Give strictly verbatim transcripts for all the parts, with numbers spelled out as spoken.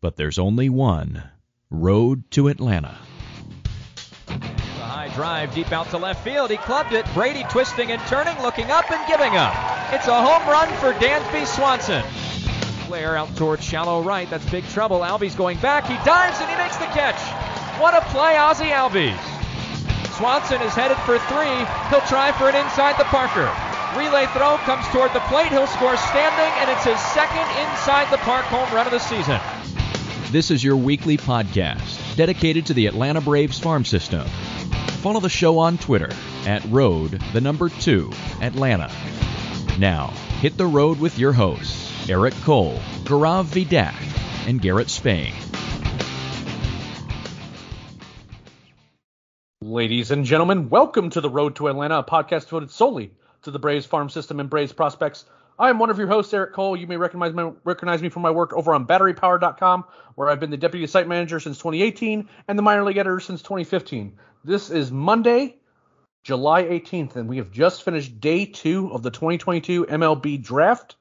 but there's only one, Road to Atlanta. The high drive deep out to left field. He clubbed it. Brady twisting and turning, looking up and giving up. It's a home run for Dansby Swanson. Flare out towards shallow right. That's big trouble. Albies going back. He dives and he makes the catch. What a play, Ozzie Albies. Swanson is headed for three. He'll try for an inside the Parker. Relay throw comes toward the plate. He'll score standing, and it's his second inside the park home run of the season. This is your weekly podcast dedicated to the Atlanta Braves farm system. Follow the show on Twitter at road, the number two, Atlanta. Now, hit the road with your hosts, Eric Cole, Gaurav Vidak, and Garrett Spain. Ladies and gentlemen, welcome to the Road to Atlanta, a podcast devoted solely to the Braves farm system and Braves prospects. I am one of your hosts, Eric Cole. You may recognize me, recognize me from my work over on Battery Power dot com, where I've been the deputy site manager since twenty eighteen and the minor league editor since twenty fifteen. This is Monday, July eighteenth, and we have just finished day two of the twenty twenty-two M L B draft.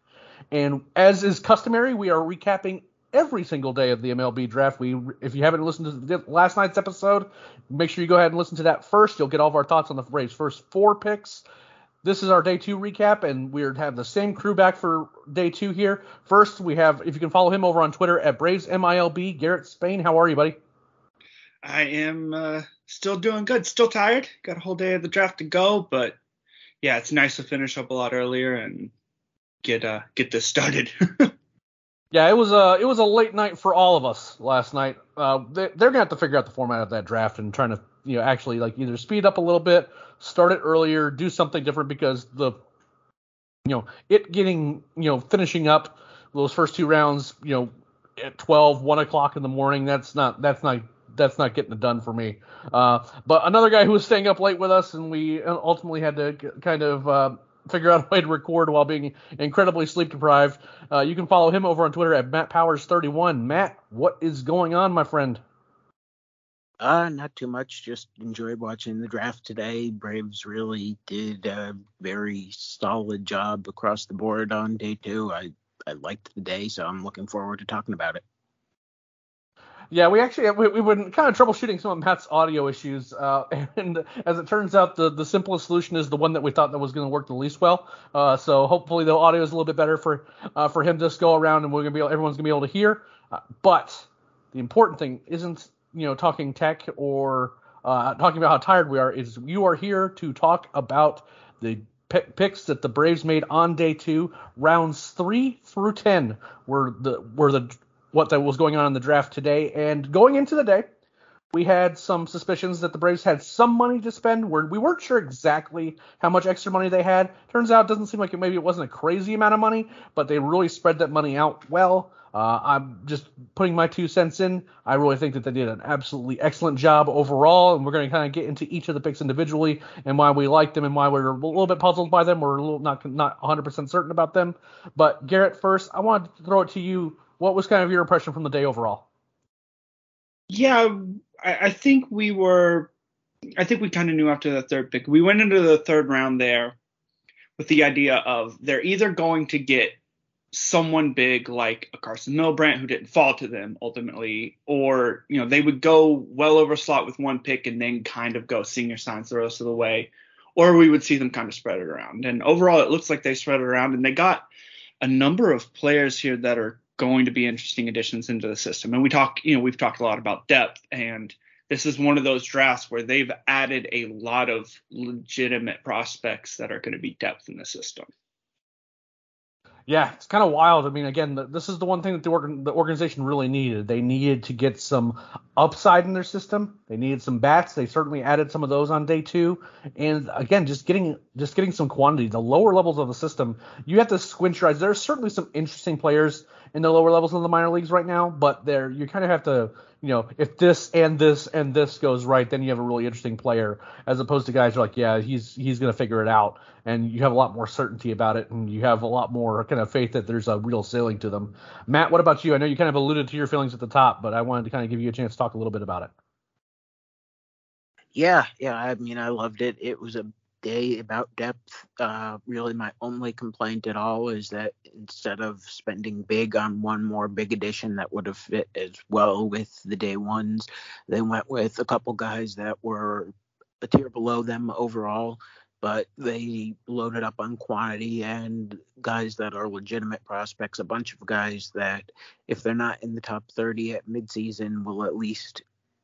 And as is customary, we are recapping every single day of the M L B draft. We, if you haven't listened to last night's episode, make sure you go ahead and listen to that first. You'll get all of our thoughts on the Braves' first four picks. This is our day two recap, and we're having the same crew back for day two here. First, we have, if you can follow him over on Twitter, at Braves M I L B, Garrett Spain. How are you, buddy? I am uh, still doing good. Still tired. Got a whole day of the draft to go, but yeah, it's nice to finish up a lot earlier and get uh get this started. yeah it was a it was a late night for all of us last night. Uh they, they're gonna have to figure out the format of that draft and trying to, you know, actually like either speed up a little bit, start it earlier, do something different, because the you know it getting you know finishing up those first two rounds you know at twelve, one o'clock in the morning, that's not that's not that's not getting it done for me. Uh but another guy who was staying up late with us, and we ultimately had to kind of uh figure out a way to record while being incredibly sleep deprived. Uh, you can follow him over on Twitter at Matt Powers thirty-one. Matt, what is going on, my friend? Uh, not too much. Just enjoyed watching the draft today. Braves really did a very solid job across the board on day two. I, I liked the day, so I'm looking forward to talking about it. Yeah, we actually we, we were kind of troubleshooting some of Matt's audio issues, uh, and as it turns out, the, the simplest solution is the one that we thought that was going to work the least well. Uh, so hopefully the audio is a little bit better for uh, for him this go around, and we're gonna be everyone's gonna be able to hear. Uh, but the important thing isn't you know talking tech or uh, talking about how tired we are. Is you are here to talk about the picks that the Braves made on day two, rounds three through ten were the were the what that was going on in the draft today. And going into the day, we had some suspicions that the Braves had some money to spend. We weren't sure exactly how much extra money they had. Turns out it doesn't seem like it, maybe it wasn't a crazy amount of money, but they really spread that money out well. Uh, I'm just putting my two cents in. I really think that they did an absolutely excellent job overall, and we're going to kind of get into each of the picks individually and why we liked them and why we're a little bit puzzled by them. We're a little not, not one hundred percent certain about them. But Garrett, first, I wanted to throw it to you. What was kind of your impression from the day overall? Yeah, I, I think we were, I think we kind of knew after the third pick. We went into the third round there with the idea of they're either going to get someone big like a Carson Millbrandt who didn't fall to them ultimately, or, you know, they would go well over slot with one pick and then kind of go senior signs the rest of the way, or we would see them kind of spread it around. And overall, it looks like they spread it around, and they got a number of players here that are going to be interesting additions into the system. And we talk, you know, we've talked a lot about depth, and this is one of those drafts where they've added a lot of legitimate prospects that are going to be depth in the system. Yeah, it's kind of wild. I mean, again, the, this is the one thing that the, organ, the organization really needed. They needed to get some upside in their system. They needed some bats. They certainly added some of those on day two. And again, just getting just getting some quantity. The lower levels of the system, you have to squint your eyes. There's certainly some interesting players in the lower levels of the minor leagues right now, but there you kind of have to, you know, if this and this and this goes right, then you have a really interesting player, as opposed to guys who are like, yeah, he's he's going to figure it out. And you have a lot more certainty about it, and you have a lot more kind of faith that there's a real ceiling to them. Matt, what about you? I know you kind of alluded to your feelings at the top, but I wanted to kind of give you a chance to talk a little bit about it. Yeah, yeah. I mean, I loved it. It was a day about depth. Uh, really, my only complaint at all is that instead of spending big on one more big addition that would have fit as well with the day ones, they went with a couple guys that were a tier below them overall. But they loaded up on quantity and guys that are legitimate prospects, a bunch of guys that if they're not in the top thirty at midseason will at least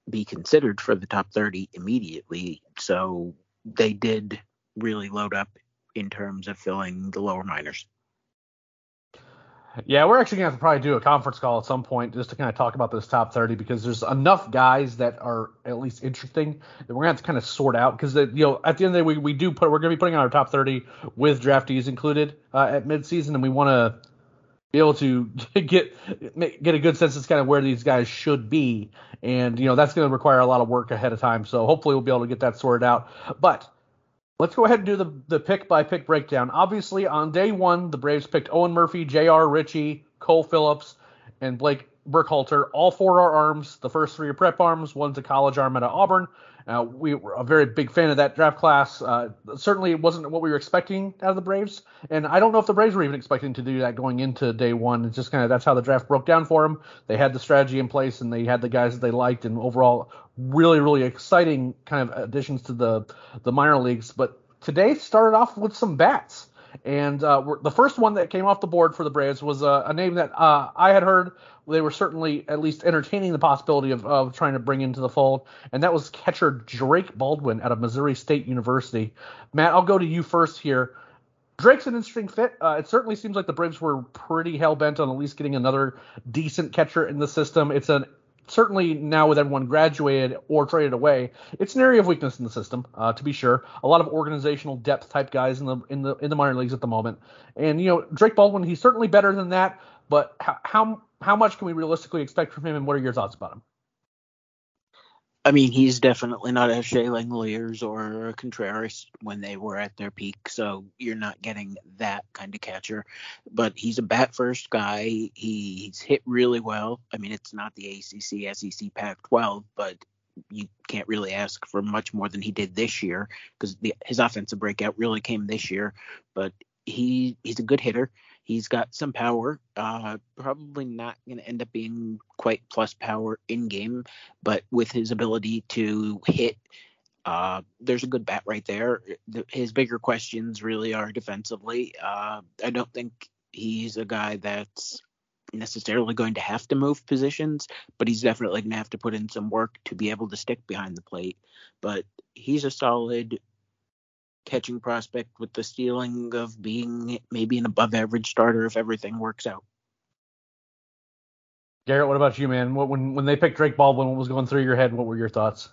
be considered for the top thirty immediately. So they did really load up in terms of filling the lower minors. Yeah, we're actually going to have to probably do a conference call at some point just to kind of talk about this top thirty, because there's enough guys that are at least interesting that we're going to have to kind of sort out, because, you know, at the end of the day, we, we do put, we're going to be putting out our top thirty with draftees included uh, at midseason, and we want to be able to get get a good sense of kind of where these guys should be. And, you know, that's going to require a lot of work ahead of time. So hopefully we'll be able to get that sorted out. But let's go ahead and do the, the pick-by-pick breakdown. Obviously, on day one, the Braves picked Owen Murphy, J R. Ritchie, Cole Phillips, and Blake Burkhalter. All four are arms. The first three are prep arms. One's a college arm out of Auburn. Uh, we were a very big fan of that draft class. Uh, certainly it wasn't what we were expecting out of the Braves. And I don't know if the Braves were even expecting to do that going into day one. It's just kind of that's how the draft broke down for them. They had the strategy in place, and they had the guys that they liked, and overall really, really exciting kind of additions to the, the minor leagues. But today started off with some bats. And uh, the first one that came off the board for the Braves was uh, a name that uh, I had heard. They were certainly at least entertaining the possibility of, of trying to bring into the fold, and that was catcher Drake Baldwin out of Missouri State University. Matt, I'll go to you first here. Drake's an interesting fit. Uh, it certainly seems like the Braves were pretty hell-bent on at least getting another decent catcher in the system. It's an Certainly now with everyone graduated or traded away, it's an area of weakness in the system, uh, to be sure. A lot of organizational depth type guys in the in the in the minor leagues at the moment, and you know Drake Baldwin, he's certainly better than that. But how how, how much can we realistically expect from him, and what are your thoughts about him? I mean, he's definitely not a Shailang Lears or a Contreras when they were at their peak, so you're not getting that kind of catcher. But he's a bat-first guy. He, he's hit really well. I mean, it's not the A C C, S E C, Pac twelve, but you can't really ask for much more than he did this year, because his offensive breakout really came this year. But he he's a good hitter. He's got some power, uh, probably not going to end up being quite plus power in game, but with his ability to hit, uh, there's a good bat right there. The, his bigger questions really are defensively. Uh, I don't think he's a guy that's necessarily going to have to move positions, but he's definitely going to have to put in some work to be able to stick behind the plate. But he's a solid catching prospect with the ceiling of being maybe an above average starter if everything works out. Garrett, what about you, man? What, when when they picked Drake Baldwin, what was going through your head? What were your thoughts?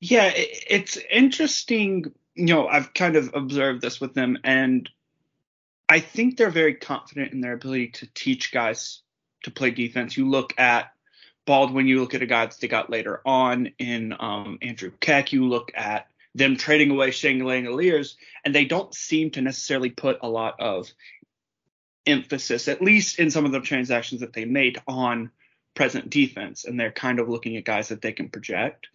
Yeah, it, it's interesting. You know, I've kind of observed this with them, and I think they're very confident in their ability to teach guys to play defense. You look at Baldwin, you look at a guy that they got later on in um, Andrew Keck, you look at them trading away Shailang Lears, and they don't seem to necessarily put a lot of emphasis, at least in some of the transactions that they made, on present defense. And they're kind of looking at guys that they can project.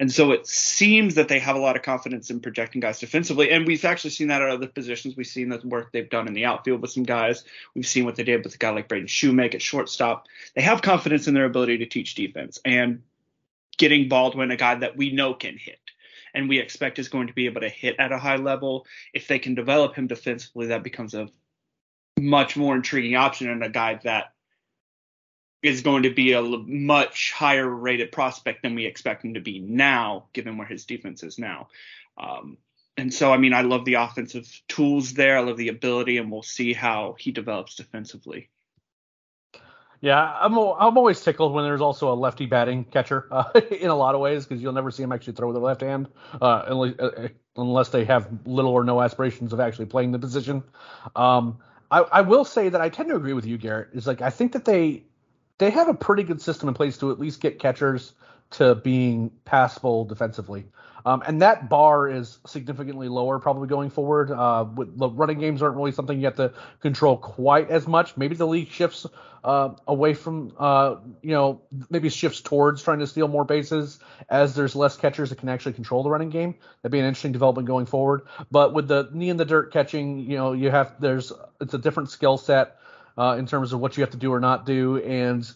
And so it seems that they have a lot of confidence in projecting guys defensively. And we've actually seen that at other positions. We've seen the work they've done in the outfield with some guys. We've seen what they did with a guy like Braden Shewmake at shortstop. They have confidence in their ability to teach defense, and getting Baldwin, a guy that we know can hit, and we expect is going to be able to hit at a high level. If they can develop him defensively, that becomes a much more intriguing option, and a guy that is going to be a much higher rated prospect than we expect him to be now, given where his defense is now. Um, And so, I mean, I love the offensive tools there. I love the ability, and we'll see how he develops defensively. Yeah, I'm I'm always tickled when there's also a lefty batting catcher uh, in a lot of ways, because you'll never see him actually throw with the left hand uh, unless, unless they have little or no aspirations of actually playing the position. Um, I, I will say that I tend to agree with you, Garrett. It's like I think that they they have a pretty good system in place to at least get catchers to being passable defensively. Um, and that bar is significantly lower probably going forward. Uh, with, the running games aren't really something you have to control quite as much. Maybe the league shifts uh, away from, uh, you know, maybe shifts towards trying to steal more bases as there's less catchers that can actually control the running game. That'd be an interesting development going forward. But with the knee in the dirt catching, you know, you have there's it's a different skill set uh, in terms of what you have to do or not do, and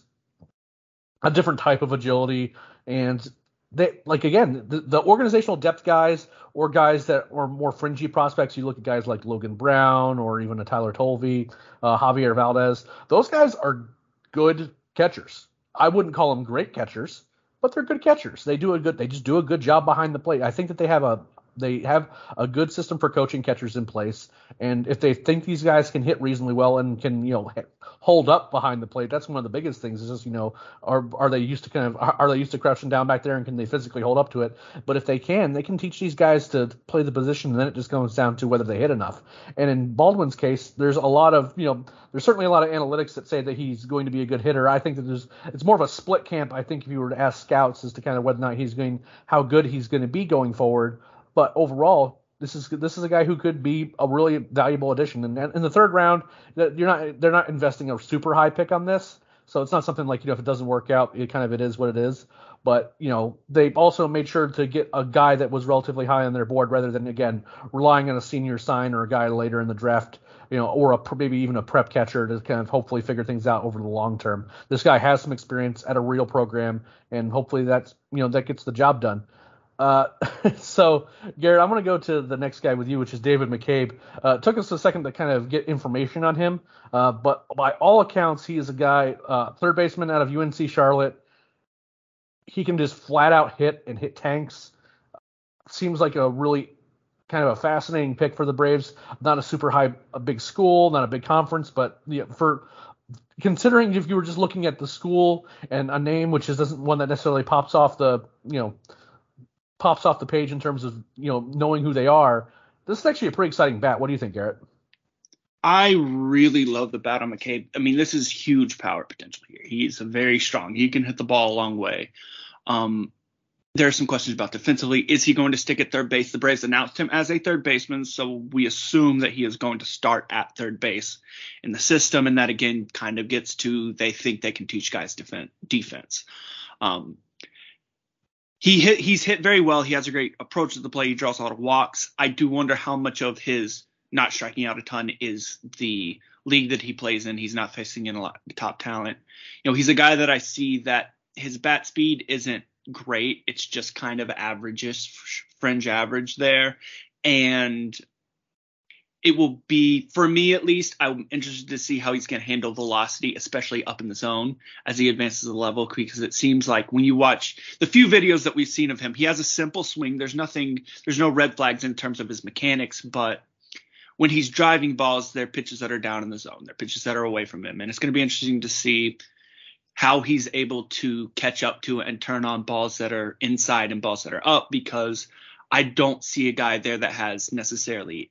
a different type of agility. And they, like, again, the, the organizational depth guys or guys that are more fringy prospects, you look at guys like Logan Brown or even a Tyler Tolvi, uh, Javier Valdez. Those guys are good catchers. I wouldn't call them great catchers, but they're good catchers. They do a good, they just do a good job behind the plate. I think that they have a, they have a good system for coaching catchers in place. And if they think these guys can hit reasonably well and can, you know, hold up behind the plate, that's one of the biggest things is just, you know, are are they used to kind of, are they used to crouching down back there and can they physically hold up to it? But if they can, they can teach these guys to play the position, and then it just comes down to whether they hit enough. And in Baldwin's case, there's a lot of, you know, there's certainly a lot of analytics that say that he's going to be a good hitter. I think that there's, it's more of a split camp. I think if you were to ask scouts as to kind of whether or not he's going, how good he's going to be going forward. But overall, this is this is a guy who could be a really valuable addition. And in the third round, you're not they're not investing a super high pick on this, so it's not something like, you know, if it doesn't work out, it kind of it is what it is. But, you know, they also made sure to get a guy that was relatively high on their board, rather than, again, relying on a senior sign or a guy later in the draft, you know, or a, maybe even a prep catcher to kind of hopefully figure things out over the long term. This guy has some experience at a real program, and hopefully that's, you know, that gets the job done. Uh, so, Garrett, I'm going to go to the next guy with you, which is David McCabe. Uh, took us a second to kind of get information on him, uh, but by all accounts, he is a guy, uh, third baseman out of U N C Charlotte. He can just flat out hit and hit tanks. Seems like a really kind of a fascinating pick for the Braves. Not a super high, a big school, not a big conference, but yeah, for considering if you were just looking at the school and a name, which is isn't one that necessarily pops off the, you know, pops off the page in terms of, you know, knowing who they are. This is actually a pretty exciting bat. What do you think, Garrett? I really love the bat on McCabe. I mean, this is huge power potential here. He's very strong. He can hit the ball a long way. Um, there are some questions about defensively. Is he going to stick at third base? The Braves announced him as a third baseman, so we assume that he is going to start at third base in the system, and that, again, kind of gets to they think they can teach guys defen- defense. Um He hit, he's hit very well. He has a great approach to the play. He draws a lot of walks. I do wonder how much of his not striking out a ton is the league that he plays in. He's not facing in a lot of top talent. You know, he's a guy that I see that his bat speed isn't great. It's just kind of average-ish, fringe average there. And it will be, for me at least, I'm interested to see how he's going to handle velocity, especially up in the zone as he advances the level, because it seems like when you watch the few videos that we've seen of him, he has a simple swing. There's nothing, there's no red flags in terms of his mechanics, but when he's driving balls, they're pitches that are down in the zone. They're pitches that are away from him. And it's going to be interesting to see how he's able to catch up to and turn on balls that are inside and balls that are up, because I don't see a guy there that has necessarily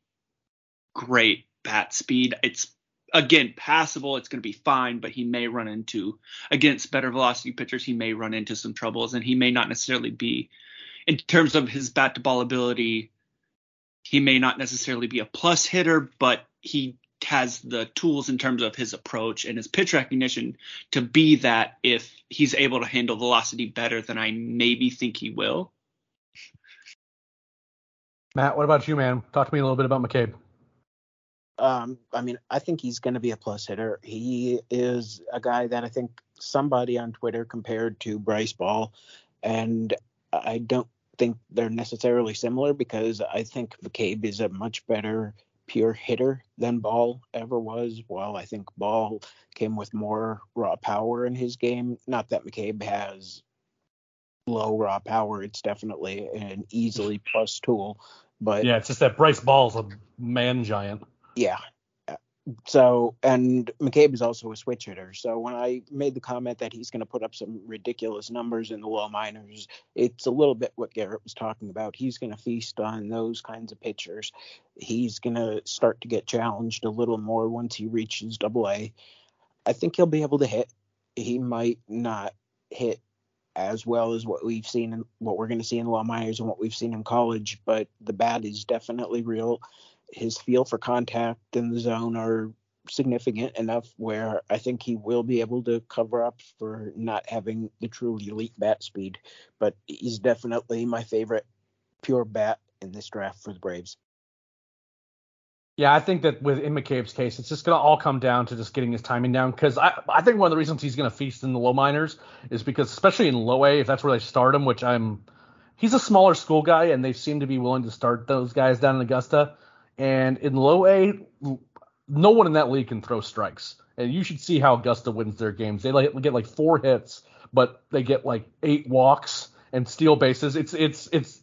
great bat speed. It's, again, passable. It's going to be fine, but he may run into, against better velocity pitchers, he may run into some troubles, and he may not necessarily be, in terms of his bat to ball ability, he may not necessarily be a plus hitter, but he has the tools in terms of his approach and his pitch recognition to be that if he's able to handle velocity better than I maybe think he will. Matt, what about you, man? Talk to me a little bit about McCabe. Um, I mean, I think he's going to be a plus hitter. He is a guy that I think somebody on Twitter compared to Bryce Ball, and I don't think they're necessarily similar, because I think McCabe is a much better pure hitter than Ball ever was. While I think Ball came with more raw power in his game. Not that McCabe has low raw power. It's definitely an easily plus tool But yeah, it's just that Bryce Ball's a man giant. Yeah. So, and McCabe is also a switch hitter. So when I made the comment that he's going to put up some ridiculous numbers in the low minors, it's a little bit what Garrett was talking about. He's going to feast on those kinds of pitchers. He's going to start to get challenged a little more once he reaches double A. I think he'll be able to hit. He might not hit as well as what we've seen and what we're going to see in the low minors and what we've seen in college, but the bat is definitely real. His feel for contact in the zone are significant enough where I think he will be able to cover up for not having the truly elite bat speed. But he's definitely my favorite pure bat in this draft for the Braves. Yeah, I think that with in McCabe's case, it's just going to all come down to just getting his timing down. Because I, I think one of the reasons he's going to feast in the low minors is because, especially in low A, if that's where they start him, which I'm – he's a smaller school guy, and they seem to be willing to start those guys down in Augusta. And in low A, no one in that league can throw strikes. And you should see how Augusta wins their games. They like, get like four hits, but they get like eight walks and steal bases. It's it's it's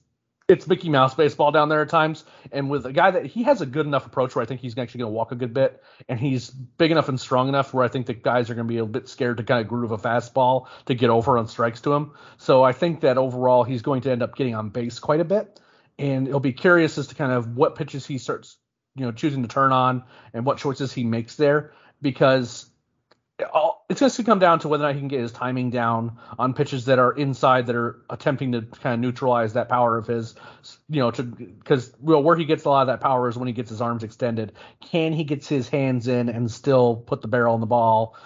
it's Mickey Mouse baseball down there at times. And with a guy that he has a good enough approach where I think he's actually going to walk a good bit, and he's big enough and strong enough where I think the guys are going to be a bit scared to kind of groove a fastball to get over on strikes to him. So I think that overall he's going to end up getting on base quite a bit. And it'll be curious as to kind of what pitches he starts, you know, choosing to turn on and what choices he makes there, because it's going to come down to whether or not he can get his timing down on pitches that are inside that are attempting to kind of neutralize that power of his, you know, to because well, where he gets a lot of that power is when he gets his arms extended. Can he get his hands in and still put the barrel on the ball?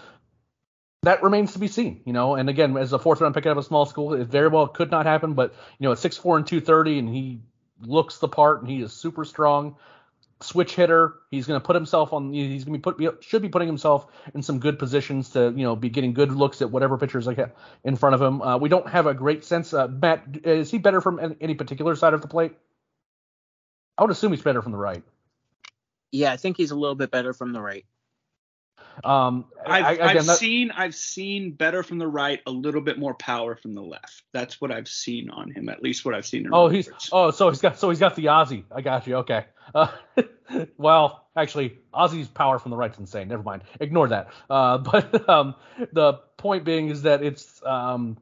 That remains to be seen, you know, and again, as a fourth round pick out of a small school, it very well could not happen, but, you know, at six four and two thirty, and he looks the part, and he is super strong switch hitter. He's going to put himself on, he's going to be put, should be putting himself in some good positions to, you know, be getting good looks at whatever pitchers like in front of him. Uh, we don't have a great sense. Uh, Matt, is he better from any particular side of the plate? I would assume he's better from the right. Yeah, I think he's a little bit better from the right. Um, I've, I, again, I've that, seen, I've seen better from the right, a little bit more power from the left. That's what I've seen on him, at least what I've seen. In oh, he's, oh, so he's got, so he's got the Ozzie. I got you. Okay. Uh, well, actually Ozzie's power from the right's insane. Never mind. Ignore that. Uh, but, um, the point being is that it's, um,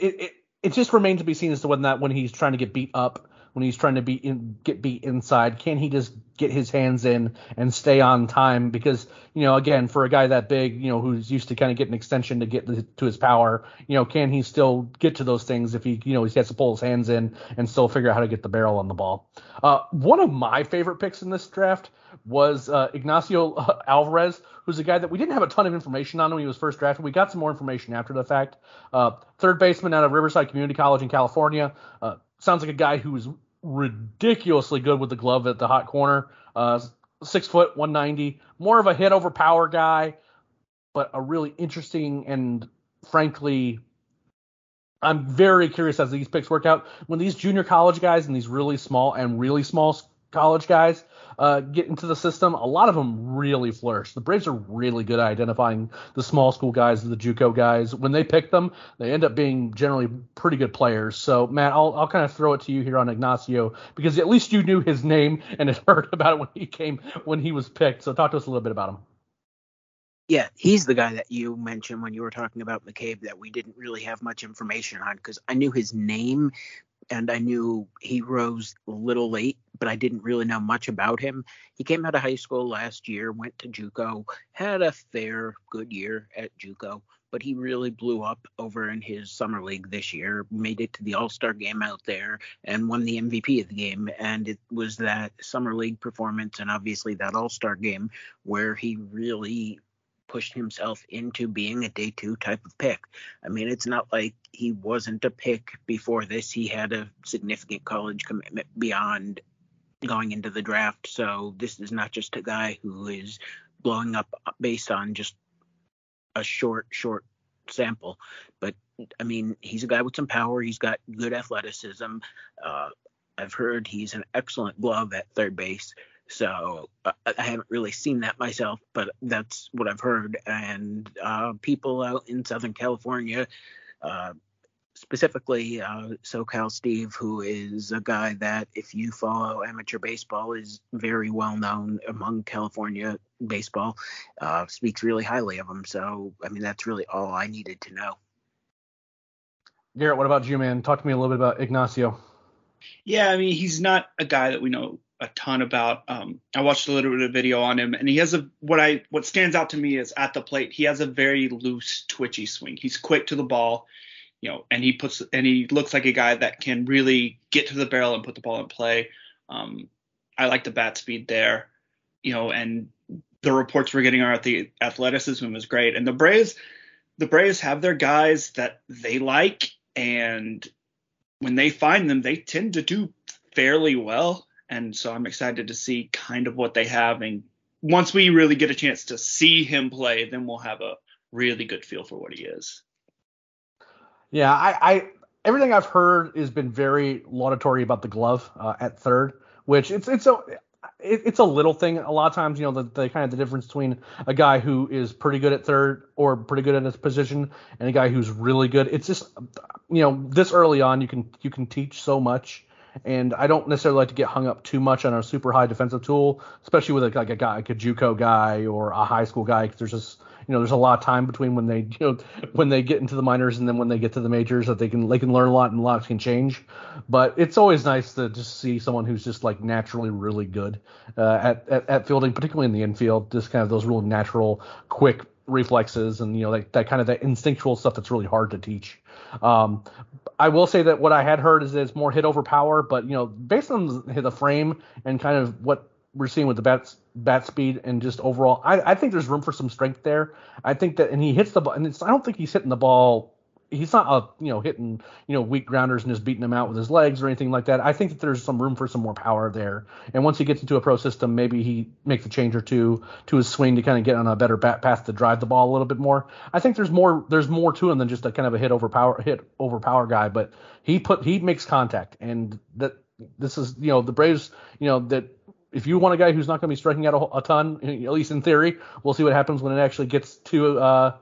it, it, it just remains to be seen as to whether that when he's trying to get beat up, when he's trying to be in, get beat inside, can he just get his hands in and stay on time? Because, you know, again, for a guy that big, you know, who's used to kind of getting extension to get the, to his power, you know, can he still get to those things if he, you know, he has to pull his hands in and still figure out how to get the barrel on the ball? Uh, one of my favorite picks in this draft was uh, Ignacio Alvarez, who's a guy that we didn't have a ton of information on when he was first drafted. We got some more information after the fact. Uh, third baseman out of Riverside Community College in California. Uh, Sounds like a guy who is ridiculously good with the glove at the hot corner. Uh, six foot, one ninety. More of a hit over power guy, but a really interesting and, frankly, I'm very curious as these picks work out. When these junior college guys and these really small and really small college guys uh, get into the system, a lot of them really flourish. The Braves are really good at identifying the small school guys, the JUCO guys. When they pick them, they end up being generally pretty good players. So, Matt, I'll, I'll kind of throw it to you here on Ignacio, because at least you knew his name and had heard about it when he came, when he was picked. So talk to us a little bit about him. Yeah, he's the guy that you mentioned when you were talking about McCabe that we didn't really have much information on, because I knew his name and I knew he rose a little late, but I didn't really know much about him. He came out of high school last year, went to JUCO, had a fair good year at JUCO, but he really blew up over in his summer league this year, made it to the All-Star game out there and won the M V P of the game. And it was that summer league performance and obviously that All-Star game where he really pushed himself into being a day two type of pick. I mean, it's not like he wasn't a pick before this. He had a significant college commitment beyond going into the draft. So this is not just a guy who is blowing up based on just a short, short sample. But, I mean, he's a guy with some power. He's got good athleticism. Uh, I've heard he's an excellent glove at third base. So uh, I haven't really seen that myself, but that's what I've heard. And uh, people out in Southern California, uh, specifically uh, SoCal Steve, who is a guy that, if you follow amateur baseball, is very well known among California baseball, uh, speaks really highly of him. So, I mean, that's really all I needed to know. Garrett, what about you, man? Talk to me a little bit about Ignacio. Yeah, I mean, he's not a guy that we know a ton about. Um, I watched a little bit of video on him, and he has a what I what stands out to me is at the plate, he has a very loose, twitchy swing. He's quick to the ball, you know, and he puts and he looks like a guy that can really get to the barrel and put the ball in play. Um, I like the bat speed there, you know, and the reports we're getting are at the athleticism is great. And the Braves, the Braves have their guys that they like, and when they find them, they tend to do fairly well. And so I'm excited to see kind of what they have. And once we really get a chance to see him play, then we'll have a really good feel for what he is. Yeah, I, I everything I've heard has been very laudatory about the glove uh, at third, which it's it's a it, it's a little thing. A lot of times, you know, the, the kind of the difference between a guy who is pretty good at third or pretty good at his position and a guy who's really good. It's just, you know, this early on, you can you can teach so much. And I don't necessarily like to get hung up too much on a super high defensive tool, especially with a, like a guy, like a JUCO guy or a high school guy, because there's just, you know, there's a lot of time between when they, you know, when they get into the minors and then when they get to the majors that they can they can learn a lot and a lot can change. But it's always nice to just see someone who's just like naturally really good uh, at, at at fielding, particularly in the infield, just kind of those real natural, quick reflexes and, you know, like that kind of that instinctual stuff that's really hard to teach. Um, I will say that what I had heard is that it's more hit over power, but, you know, based on the frame and kind of what we're seeing with the bat, bat speed and just overall, I, I think there's room for some strength there. I think that, and he hits the ball, and it's, I don't think he's hitting the ball. He's not, a, you know, hitting, you know, weak grounders and just beating them out with his legs or anything like that. I think that there's some room for some more power there. And once he gets into a pro system, maybe he makes a change or two to his swing to kind of get on a better bat path to drive the ball a little bit more. I think there's more, there's more to him than just a kind of a hit over power, hit over power guy. But he put, he makes contact, and that this is, you know, the Braves, you know, that. If you want a guy who's not going to be striking out a, a ton, at least in theory, we'll see what happens when it actually gets to uh,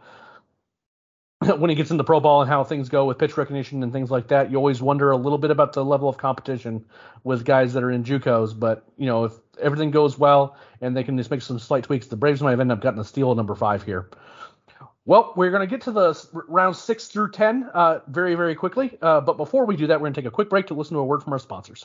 when he gets into pro ball and how things go with pitch recognition and things like that. You always wonder a little bit about the level of competition with guys that are in JUCOs, but you know, if everything goes well and they can just make some slight tweaks, the Braves might have ended up getting a steal at number five here. Well, we're going to get to the round six through ten uh, very, very quickly, uh, but before we do that, we're going to take a quick break to listen to a word from our sponsors.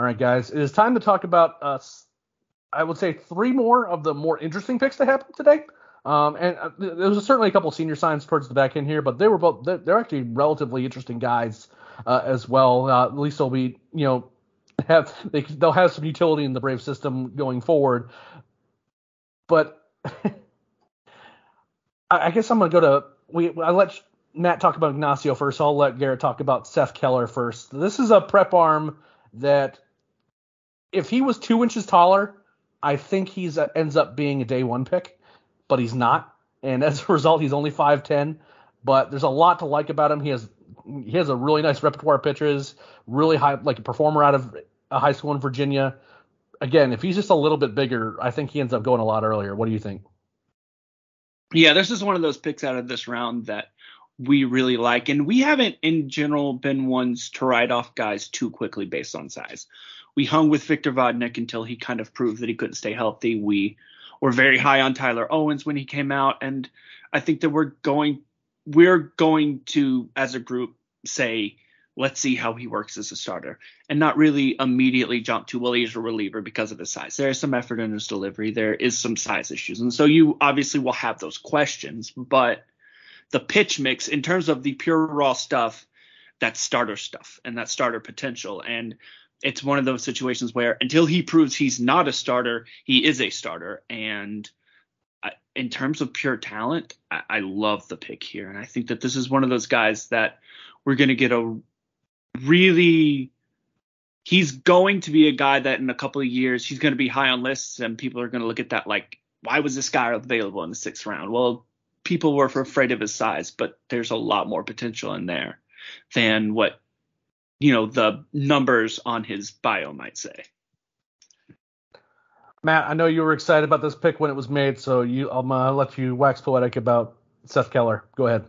All right, guys, it is time to talk about, uh, I would say, three more of the more interesting picks that happened today. Um, and uh, there was certainly a couple of senior signs towards the back end here, but they were both, they're, they're actually relatively interesting guys uh, as well. Uh, at least they'll be, you know, have they, they'll have some utility in the Brave system going forward. But I guess I'm going to go to we. I let Matt talk about Ignacio first. I'll let Garrett talk about Seth Keller first. This is a prep arm that if he was two inches taller, I think he's uh, ends up being a day one pick, but he's not. And as a result, he's only five ten, but there's a lot to like about him. He has he has a really nice repertoire of pitches, really high, like a performer out of a high school in Virginia. Again, if he's just a little bit bigger, I think he ends up going a lot earlier. What do you think? Yeah, this is one of those picks out of this round that we really like, and we haven't in general been ones to write off guys too quickly based on size. We hung with Victor Vodnik until he kind of proved that he couldn't stay healthy. We were very high on Tyler Owens when he came out, and I think that we're going we're going to, as a group, say, let's see how he works as a starter and not really immediately jump to, well, he's a reliever because of his size. There is some effort in his delivery. There is some size issues, and so you obviously will have those questions, but the pitch mix in terms of the pure raw stuff, that's starter stuff and that starter potential. And it's one of those situations where until he proves he's not a starter, he is a starter. And I, in terms of pure talent, I, I love the pick here. And I think that this is one of those guys that we're going to get a really – he's going to be a guy that in a couple of years he's going to be high on lists, and people are going to look at that like, why was this guy available in the sixth round? Well, people were afraid of his size, but there's a lot more potential in there than what, you know, the numbers on his bio might say. Matt, I know you were excited about this pick when it was made, so you, I'm going to let you wax poetic about Seth Keller. Go ahead.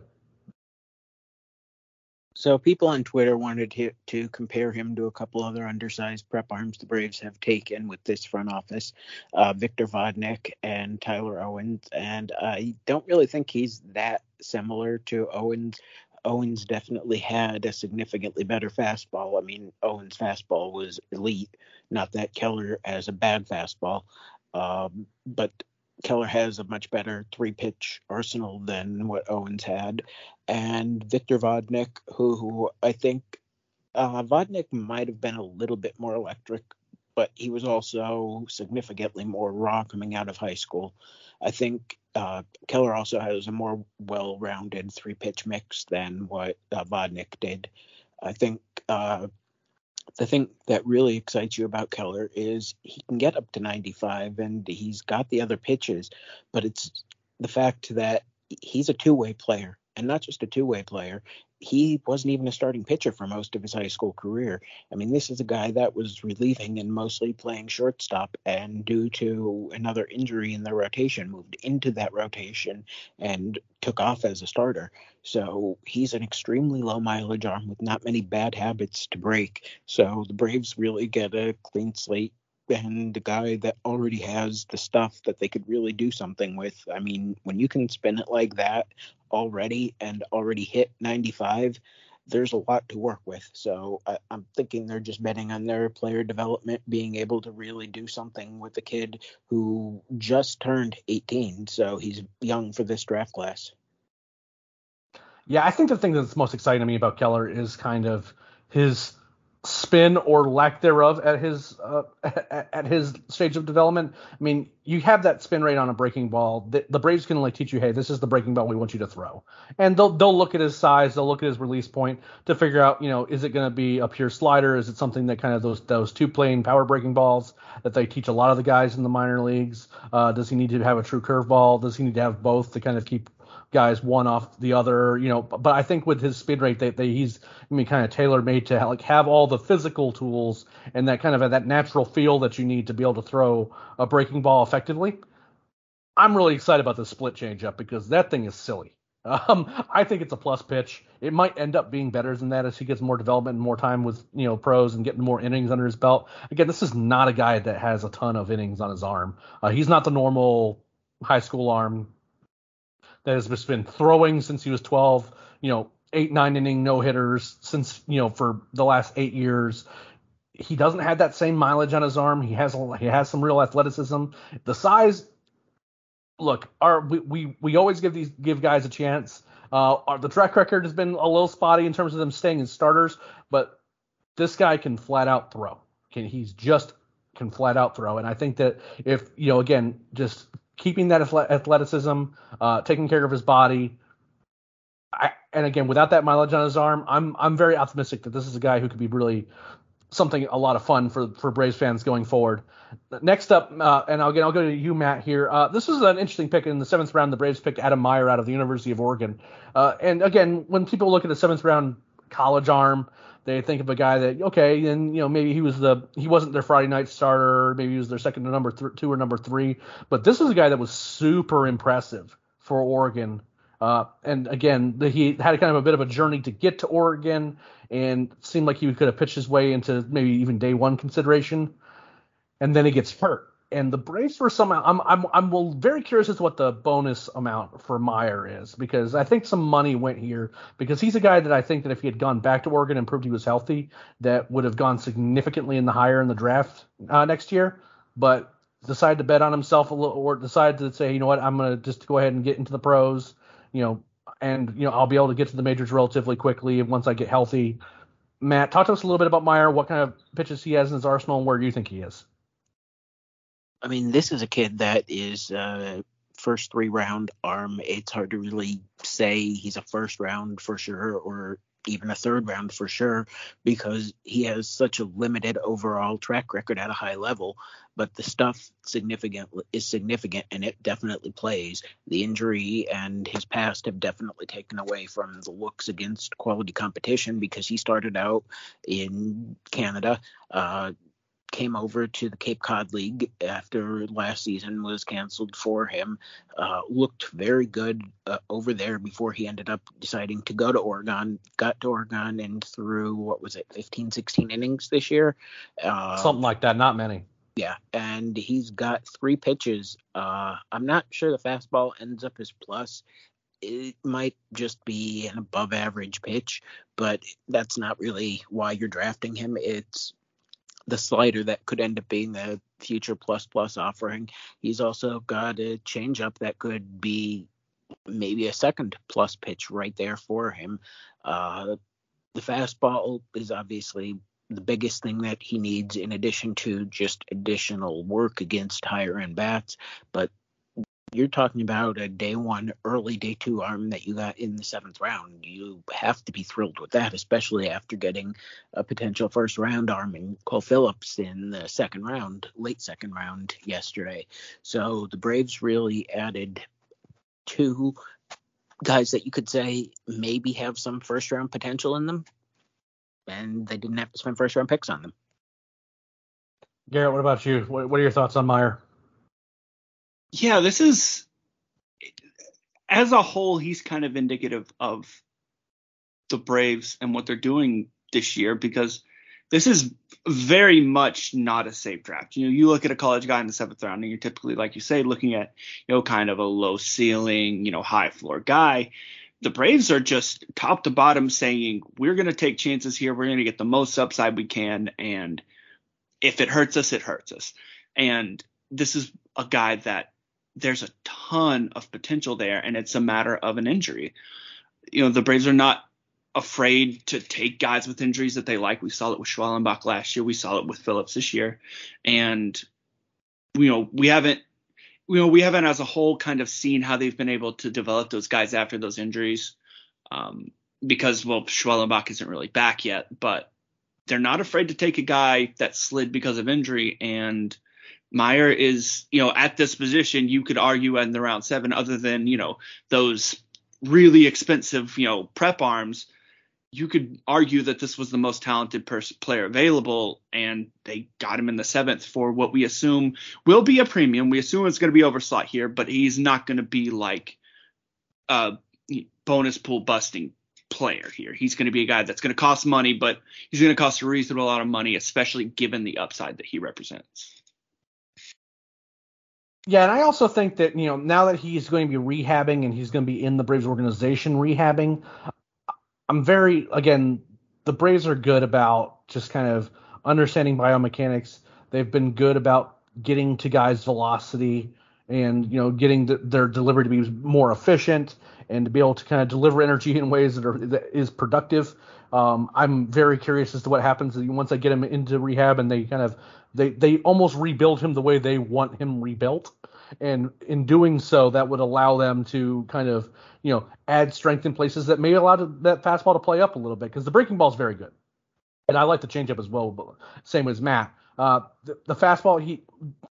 So people on Twitter wanted to, to compare him to a couple other undersized prep arms the Braves have taken with this front office, uh, Victor Vodnik and Tyler Owens. And uh, I don't really think he's that similar to Owens. Owens definitely had a significantly better fastball. I mean, Owens' fastball was elite, not that Keller has a bad fastball. Um, but Keller has a much better three-pitch arsenal than what Owens had. And Victor Vodnik, who, who I think uh, Vodnik might have been a little bit more electric, but he was also significantly more raw coming out of high school. I think uh, Keller also has a more well-rounded three-pitch mix than what uh, Vodnik did. I think uh, the thing that really excites you about Keller is he can get up to ninety-five, and he's got the other pitches, but it's the fact that he's a two-way player, and not just a two-way player. He wasn't even a starting pitcher for most of his high school career. I mean, this is a guy that was relieving and mostly playing shortstop, and due to another injury in the rotation, moved into that rotation and took off as a starter. So he's an extremely low mileage arm with not many bad habits to break. So the Braves really get a clean slate and a guy that already has the stuff that they could really do something with. I mean, when you can spin it like that already and already hit ninety-five, there's a lot to work with. So I, I'm thinking they're just betting on their player development, being able to really do something with a kid who just turned eighteen. So he's young for this draft class. Yeah, I think the thing that's most exciting to me about Keller is kind of his spin or lack thereof at his uh, at, at his stage of development. I mean, you have that spin rate on a breaking ball. The, the Braves can like teach you, hey, this is the breaking ball we want you to throw, and they'll they'll look at his size, they'll look at his release point to figure out, you know, is it going to be a pure slider? Is it something that kind of those those two plane power breaking balls that they teach a lot of the guys in the minor leagues? Uh, does he need to have a true curveball? Does he need to have both to kind of keep guys one off the other, you know? But I think with his speed rate, they, they, he's I mean, kind of tailor-made to like have all the physical tools and that kind of that natural feel that you need to be able to throw a breaking ball effectively. I'm really excited about the split changeup because that thing is silly. Um, I think it's a plus pitch. It might end up being better than that as he gets more development and more time with, you know, pros and getting more innings under his belt. Again, this is not a guy that has a ton of innings on his arm. Uh, he's not the normal high school arm that has just been throwing since he was twelve, you know, eight, nine inning no-hitters since, you know, for the last eight years. He doesn't have that same mileage on his arm. He has he has some real athleticism. The size, look, our, we, we, we always give these give guys a chance. Uh, our, the track record has been a little spotty in terms of them staying as starters, but this guy can flat-out throw. Can He's just can flat-out throw. And I think that if, you know, again, just – keeping that athleticism, uh, taking care of his body. I, and again, without that mileage on his arm, I'm I'm very optimistic that this is a guy who could be really something, a lot of fun for, for Braves fans going forward. Next up, uh, and I'll, again, I'll go to you, Matt, here. Uh, this is an interesting pick. In the seventh round, the Braves picked Adam Meyer out of the University of Oregon. Uh, and again, when people look at the seventh round college arm, they think of a guy that, okay, and, you know, maybe he was the he wasn't their Friday night starter, maybe he was their second to number th- two or number three, but this is a guy that was super impressive for Oregon. Uh, and again, the, he had kind of a bit of a journey to get to Oregon, and seemed like he could have pitched his way into maybe even day one consideration, and then he gets hurt. And the Braves were somehow. I'm I'm I'm very curious as to what the bonus amount for Meyer is, because I think some money went here, because he's a guy that I think that if he had gone back to Oregon and proved he was healthy, that would have gone significantly in the higher in the draft uh, next year. But decided to bet on himself a little, or decided to say, you know what, I'm gonna just go ahead and get into the pros, you know, and you know I'll be able to get to the majors relatively quickly once I get healthy. Matt, talk to us a little bit about Meyer, what kind of pitches he has in his arsenal, and where you think he is. I mean, this is a kid that is uh, first three-round arm. It's hard to really say he's a first round for sure or even a third round for sure because he has such a limited overall track record at a high level. But the stuff significant is significant, and it definitely plays. The injury and his past have definitely taken away from the looks against quality competition because he started out in Canada, uh, came over to the Cape Cod League after last season was canceled for him, uh, looked very good uh, over there before he ended up deciding to go to Oregon, got to Oregon and threw, what was it, fifteen, sixteen innings this year? Uh, Something like that, not many. Yeah, and he's got three pitches. Uh, I'm not sure the fastball ends up as plus. It might just be an above-average pitch, but that's not really why you're drafting him. It's the slider that could end up being the future plus plus offering. He's also got a changeup that could be maybe a second plus pitch right there for him. Uh, the fastball is obviously the biggest thing that he needs in addition to just additional work against higher end bats, but you're talking about a day one, early day two arm that you got in the seventh round. You have to be thrilled with that, especially after getting a potential first round arm in Cole Phillips in the second round, late second round yesterday. So the Braves really added two guys that you could say maybe have some first round potential in them, and they didn't have to spend first round picks on them. Garrett, what about you? What are your thoughts on Meyer? Yeah, this is, as a whole, he's kind of indicative of the Braves and what they're doing this year, because this is very much not a safe draft. You know, you look at a college guy in the seventh round and you're typically, like you say, looking at, you know, kind of a low ceiling, you know, high floor guy. The Braves are just top to bottom saying, we're going to take chances here. We're going to get the most upside we can. And if it hurts us, it hurts us. And this is a guy that, there's a ton of potential there, and it's a matter of an injury. You know, the Braves are not afraid to take guys with injuries that they like. We saw it with Schwellenbach last year. We saw it with Phillips this year. And, you know, we haven't, you know, we haven't as a whole kind of seen how they've been able to develop those guys after those injuries um, because, well, Schwellenbach isn't really back yet, but they're not afraid to take a guy that slid because of injury. And Meyer is, you know, at this position, you could argue in the round seven, other than, you know, those really expensive, you know, prep arms, you could argue that this was the most talented pers- player available, and they got him in the seventh for what we assume will be a premium. We assume it's going to be overslot here, but he's not going to be like a bonus pool busting player here. He's going to be a guy that's going to cost money, but he's going to cost a reasonable amount of money, especially given the upside that he represents. Yeah, and I also think that, you know, now that he's going to be rehabbing and he's going to be in the Braves organization rehabbing, I'm very, again, the Braves are good about just kind of understanding biomechanics. They've been good about getting to guys' velocity and, you know, getting the, their delivery to be more efficient and to be able to kind of deliver energy in ways that are that is productive. Um, I'm very curious as to what happens once I get him into rehab and they kind of they, they almost rebuild him the way they want him rebuilt. And in doing so, that would allow them to kind of, you know, add strength in places that may allow to, that fastball to play up a little bit because the breaking ball is very good. And I like the changeup as well, but same as Matt. Uh, the, the fastball, he,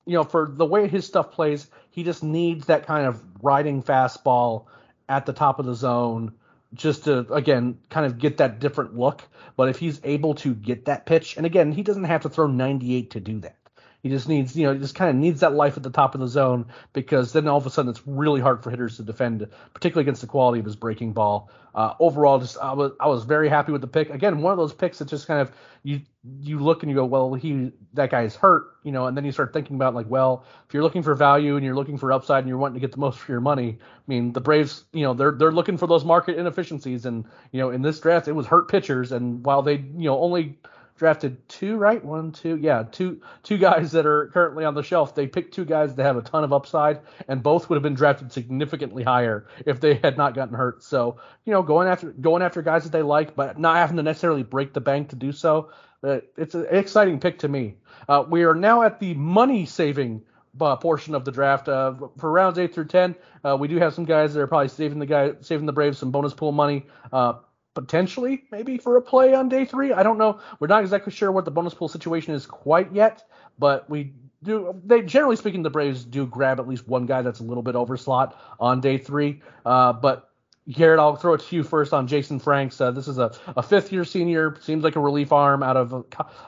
you know, for the way his stuff plays, he just needs that kind of riding fastball at the top of the zone just to, again, kind of get that different look. But if he's able to get that pitch, and again, he doesn't have to throw ninety-eight to do that. He just needs, you know, he just kind of needs that life at the top of the zone because then all of a sudden it's really hard for hitters to defend, particularly against the quality of his breaking ball. Uh, overall, just I was I was very happy with the pick. Again, one of those picks that just kind of you you look and you go, well, he that guy's hurt, you know, and then you start thinking about like, well, if you're looking for value and you're looking for upside and you're wanting to get the most for your money, I mean, the Braves, you know, they're they're looking for those market inefficiencies, and you know, in this draft it was hurt pitchers, and while they, you know, only drafted two, right? One, two, yeah, two two guys that are currently on the shelf. They picked two guys that have a ton of upside, and both would have been drafted significantly higher if they had not gotten hurt. So, you know, going after going after guys that they like, but not having to necessarily break the bank to do so. It's an exciting pick to me. Uh, we are now at the money-saving uh, portion of the draft. Uh, for rounds eight through ten, uh, we do have some guys that are probably saving the guy, saving the Braves some bonus pool money. Uh, potentially, maybe for a play on day three. I don't know. We're not exactly sure what the bonus pool situation is quite yet, but we do. They generally speaking, the Braves do grab at least one guy that's a little bit overslot on day three. Uh, but Garrett, I'll throw it to you first on Jason Franks. Uh, this is a, a fifth-year senior, seems like a relief arm out of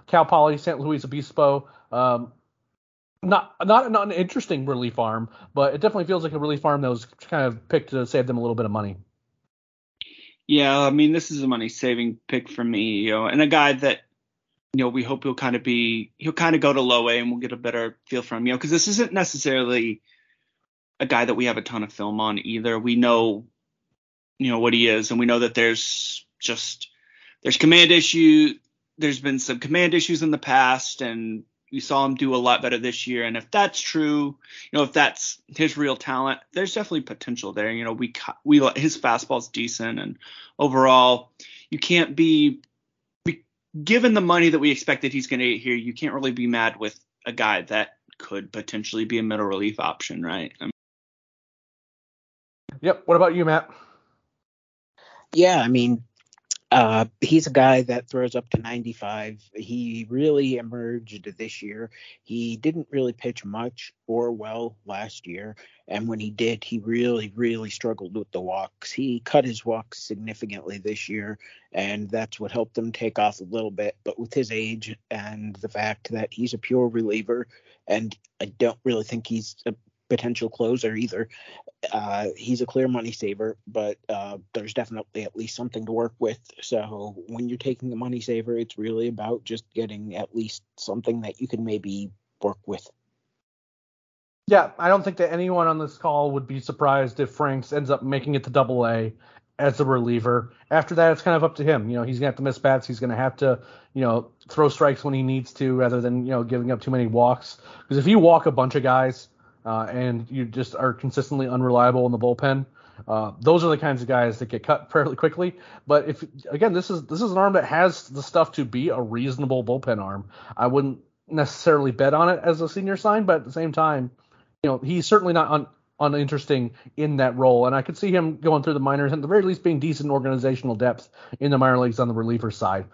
Cal Poly, Saint Luis Obispo. Um, not, not not an interesting relief arm, but it definitely feels like a relief arm that was kind of picked to save them a little bit of money. Yeah, I mean, this is a money-saving pick for me, you know, and a guy that, you know, we hope he'll kind of be, he'll kind of go to low A and we'll get a better feel from him, you know, because this isn't necessarily a guy that we have a ton of film on either. We know, you know, what he is, and we know that there's just, there's command issue, there's been some command issues in the past, and we saw him do a lot better this year, and if that's true, you know, if that's his real talent, there's definitely potential there. You know, we we his fastball's decent, and overall, you can't be, be given the money that we expect that he's going to get here. You can't really be mad with a guy that could potentially be a middle relief option, right? I mean, yep. What about you, Matt? Yeah, I mean, Uh, he's a guy that throws up to ninety-five. He really emerged this year. He didn't really pitch much or well last year. And when he did, he really, really struggled with the walks. He cut his walks significantly this year, and that's what helped them take off a little bit. But with his age and the fact that he's a pure reliever, and I don't really think he's a potential closer either. Uh, he's a clear money saver, but uh, there's definitely at least something to work with. So when you're taking the money saver, it's really about just getting at least something that you can maybe work with. Yeah, I don't think that anyone on this call would be surprised if Franks ends up making it to double A as a reliever. After that, it's kind of up to him. You know, he's going to have to miss bats. He's going to have to, you know, throw strikes when he needs to rather than, you know, giving up too many walks. Because if you walk a bunch of guys, Uh, and you just are consistently unreliable in the bullpen. Uh, those are the kinds of guys that get cut fairly quickly. But if again, this is this is an arm that has the stuff to be a reasonable bullpen arm. I wouldn't necessarily bet on it as a senior sign, but at the same time, you know, he's certainly not un- uninteresting in that role. And I could see him going through the minors and at the very least being decent organizational depth in the minor leagues on the reliever side.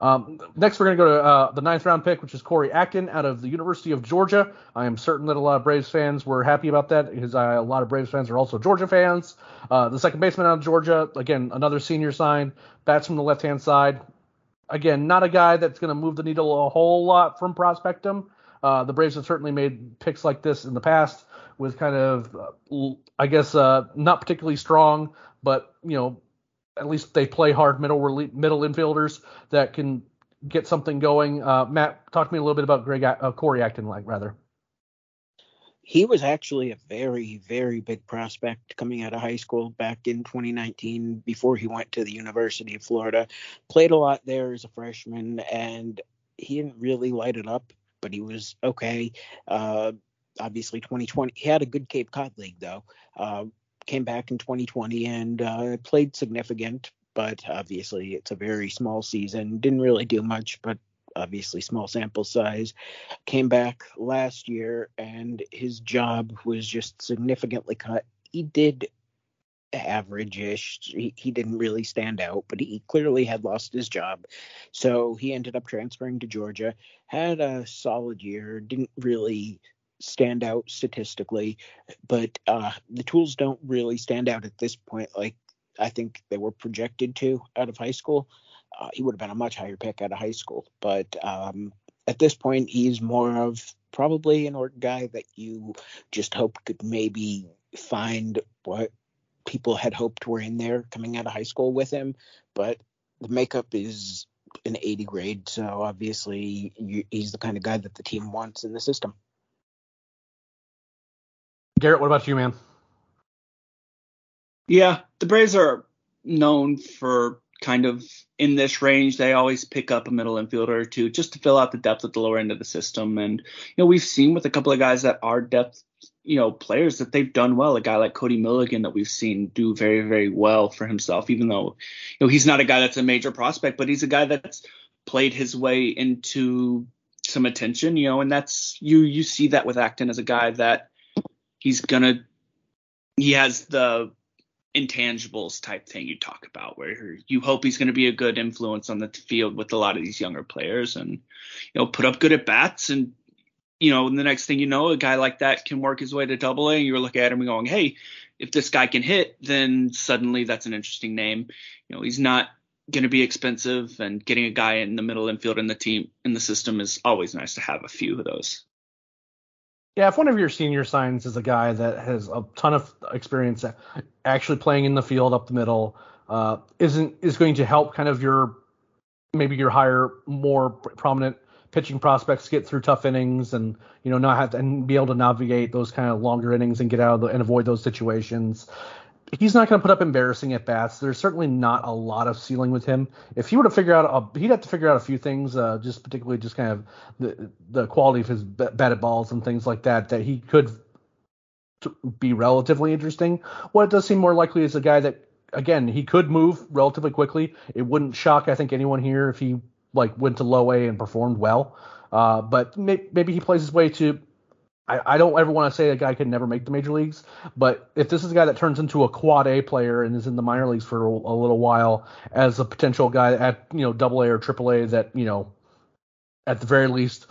Um, next, we're going to go to uh, the ninth round pick, which is Corey Acton out of the University of Georgia. I am certain that a lot of Braves fans were happy about that because uh, a lot of Braves fans are also Georgia fans. Uh, the second baseman out of Georgia, again, another senior sign, bats from the left-hand side. Again, not a guy that's going to move the needle a whole lot from prospectum. Uh, the Braves have certainly made picks like this in the past with kind of, uh, I guess, uh, not particularly strong, but, you know, at least they play hard middle middle infielders that can get something going. Uh, Matt, talk to me a little bit about Greg uh, Corey Acton, like rather. He was actually a very, very big prospect coming out of high school back in twenty nineteen before he went to the University of Florida. Played a lot there as a freshman, and he didn't really light it up, but he was okay. Uh, obviously, twenty twenty, he had a good Cape Cod League, though. Uh, Came back in twenty twenty and uh, played significant, but obviously it's a very small season. Didn't really do much, but obviously small sample size. Came back last year and his job was just significantly cut. He did average-ish. He, he didn't really stand out, but he clearly had lost his job. So he ended up transferring to Georgia. Had a solid year. Didn't really stand out statistically, but uh, the tools don't really stand out at this point like I think they were projected to out of high school. Uh, he would have been a much higher pick out of high school, but um, at this point he's more of probably an org guy that you just hope could maybe find what people had hoped were in there coming out of high school with him, but the makeup is an eighty grade, so obviously you, he's the kind of guy that the team wants in the system. Garrett, what about you, man? Yeah, the Braves are known for kind of in this range, they always pick up a middle infielder or two just to fill out the depth at the lower end of the system. And, you know, we've seen with a couple of guys that are depth, you know, players that they've done well, a guy like Cody Milligan that we've seen do very, very well for himself, even though, you know, he's not a guy that's a major prospect, but he's a guy that's played his way into some attention, you know, and that's, you, you see that with Acton as a guy that he's gonna, he has the intangibles type thing you talk about where you hope he's going to be a good influence on the field with a lot of these younger players and, you know, put up good at bats. And, you know, and the next thing you know, a guy like that can work his way to double A and you're looking at him and going, hey, if this guy can hit, then suddenly that's an interesting name. You know, he's not going to be expensive, and getting a guy in the middle infield in the team in the system is always nice to have a few of those. Yeah, if one of your senior signs is a guy that has a ton of experience actually playing in the field up the middle, uh, isn't is going to help kind of your maybe your higher, more prominent pitching prospects get through tough innings and, you know, not have to, and be able to navigate those kind of longer innings and get out of the, and avoid those situations. He's not going to put up embarrassing at bats. There's certainly not a lot of ceiling with him. If he were to figure out, a, he'd have to figure out a few things, uh, just particularly just kind of the the quality of his batted balls and things like that, that he could be relatively interesting. What it does seem more likely is a guy that, again, he could move relatively quickly. It wouldn't shock, I think, anyone here if he like went to low A and performed well. Uh, but may, maybe he plays his way to. I, I don't ever want to say a guy could never make the major leagues, but if this is a guy that turns into a quad A player and is in the minor leagues for a, a little while as a potential guy at, you know, double A or triple A that, you know, at the very least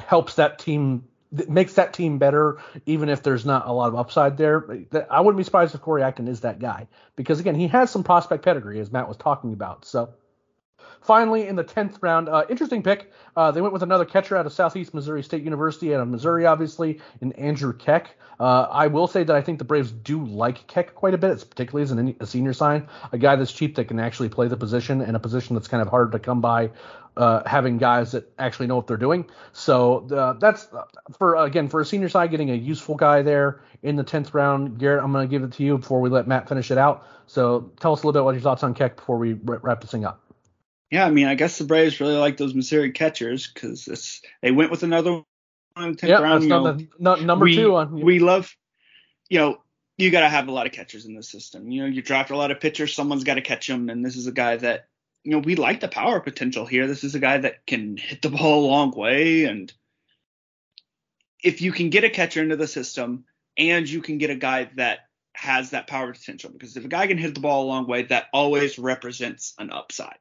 helps that team, makes that team better, even if there's not a lot of upside there. I wouldn't be surprised if Corey Acton is that guy because, again, he has some prospect pedigree, as Matt was talking about. So. Finally, in the tenth round, uh, interesting pick. Uh, they went with another catcher out of Southeast Missouri State University, out of Missouri, obviously, and Andrew Keck. Uh, I will say that I think the Braves do like Keck quite a bit. It's particularly as an, a senior sign, a guy that's cheap that can actually play the position, and a position that's kind of hard to come by, uh, having guys that actually know what they're doing. So uh, that's for again for a senior sign, getting a useful guy there in the tenth round. Garrett, I'm going to give it to you before we let Matt finish it out. So tell us a little bit what your thoughts on Keck before we wrap this thing up. Yeah, I mean, I guess the Braves really like those Missouri catchers because they went with another one in the tenth yep, round. Yeah, that's not number we, two. On, we love, you know, you got to have a lot of catchers in this system. You know, you draft a lot of pitchers, someone's got to catch them, and this is a guy that, you know, we like the power potential here. This is a guy that can hit the ball a long way, and if you can get a catcher into the system and you can get a guy that has that power potential, because if a guy can hit the ball a long way, that always represents an upside.